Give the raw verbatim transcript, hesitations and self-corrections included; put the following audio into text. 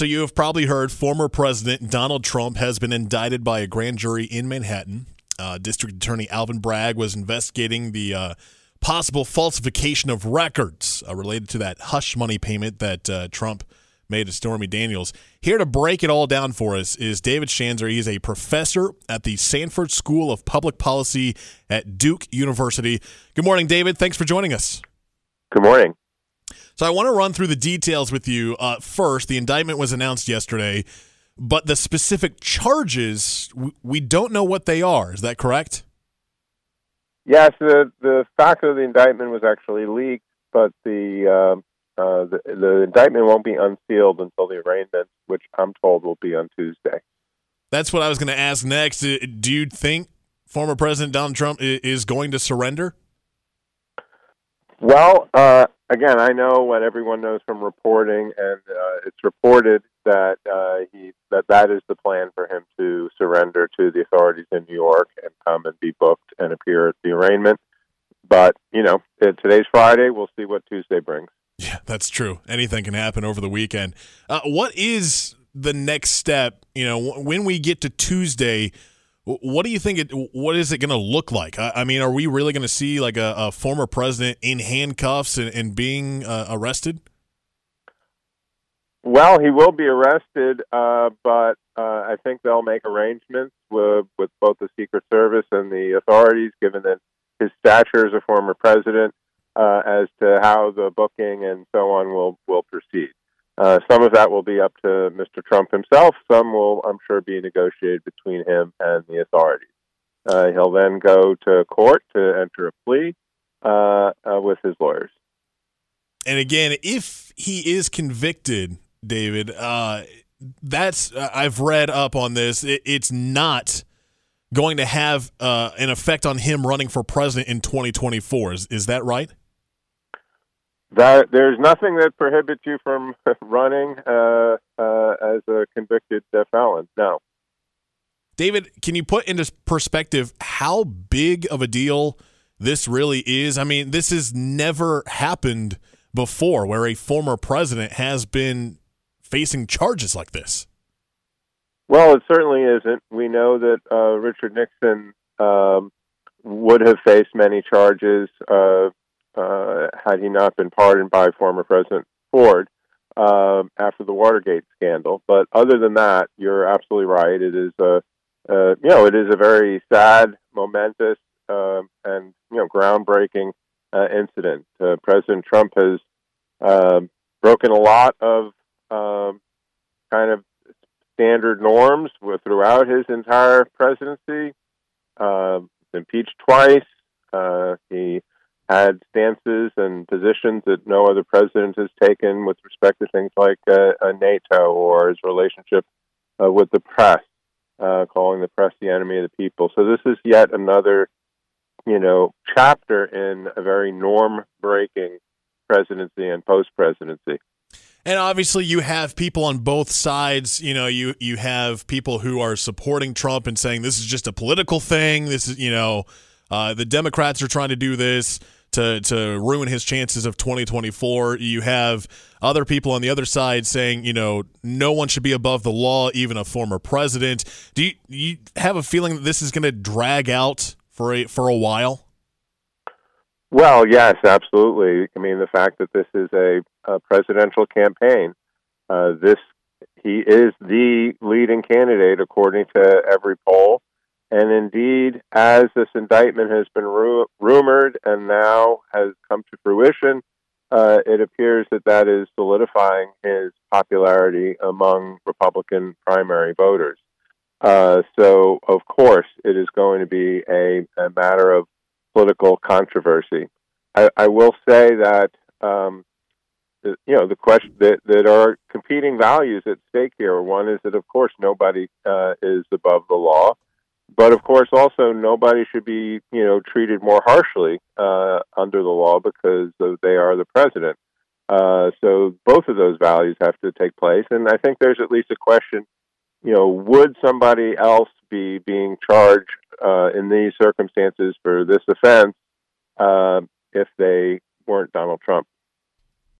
So you have probably heard former President Donald Trump has been indicted by a grand jury in Manhattan. Uh, District Attorney Alvin Bragg was investigating the uh, possible falsification of records uh, related to that hush money payment that uh, Trump made to Stormy Daniels. Here to break it all down for us is David Schanzer. He is a professor at the Sanford School of Public Policy at Duke University. Good morning, David. Thanks for joining us. Good morning. So I want to run through the details with you. Uh, first, the indictment was announced yesterday, but the specific charges, w- we don't know what they are. Is that correct? Yes, the, the fact of the indictment was actually leaked, but the... Uh... Uh, the, the indictment won't be unsealed until the arraignment, which I'm told will be on Tuesday. That's what I was going to ask next. Do you think former President Donald Trump is going to surrender? Well, uh, again, I know what everyone knows from reporting, and uh, it's reported that uh, he that that is the plan for him to surrender to the authorities in New York and come and be booked and appear at the arraignment. But, you know, today's Friday. We'll see what Tuesday brings. Yeah, that's true. Anything can happen over the weekend. Uh, what is the next step? You know, w- when we get to Tuesday, w- what do you think? It, what is it going to look like? I, I mean, are we really going to see like a, a former president in handcuffs and, and being uh, arrested? Well, he will be arrested, uh, but uh, I think they'll make arrangements with, with both the Secret Service and the authorities, given that his stature as a former president. Uh, as to how the booking and so on will, will proceed. Uh, some of that will be up to Mister Trump himself. Some will, I'm sure, be negotiated between him and the authorities. Uh, he'll then go to court to enter a plea uh, uh, with his lawyers. And again, if he is convicted, David, uh, that's uh, I've read up on this. It, it's not going to have uh, an effect on him running for president in twenty twenty-four. Is, is that right? That, there's nothing that prohibits you from running uh, uh, as a convicted uh, felon, no. David, can you put into perspective how big of a deal this really is? I mean, this has never happened before where a former president has been facing charges like this. Well, it certainly isn't. We know that uh, Richard Nixon um, would have faced many charges uh Uh, had he not been pardoned by former President Ford uh, after the Watergate scandal. But other than that, you're absolutely right. It is a, uh, you know, it is a very sad, momentous, uh, and you know, groundbreaking uh, incident. Uh, President Trump has uh, broken a lot of uh, kind of standard norms with, throughout his entire presidency. Uh, impeached twice. Uh, he had stances and positions that no other president has taken with respect to things like uh, NATO or his relationship uh, with the press, uh, calling the press the enemy of the people. So this is yet another, you know, chapter in a very norm-breaking presidency and post-presidency. And obviously you have people on both sides. You know, you, you have people who are supporting Trump and saying this is just a political thing. This is, you know, uh, the Democrats are trying to do this to to ruin his chances of twenty twenty-four. You have other people on the other side saying, you know, no one should be above the law, even a former president. Do you, you have a feeling that this is going to drag out for a, for a while? Well, yes, absolutely. I mean, the fact that this is a, a presidential campaign, uh, this he is the leading candidate, according to every poll. And indeed, as this indictment has been ru- rumored and now has come to fruition, uh, it appears that that is solidifying his popularity among Republican primary voters. Uh, so, of course, it is going to be a, a matter of political controversy. I, I will say that, um, you know, the question that, that are competing values at stake here. One is that, of course, nobody uh, is above the law. But, of course, also nobody should be, you know, treated more harshly uh, under the law because they are the president. Uh, so both of those values have to take place. And I think there's at least a question, you know, would somebody else be being charged uh, in these circumstances for this offense uh, if they weren't Donald Trump?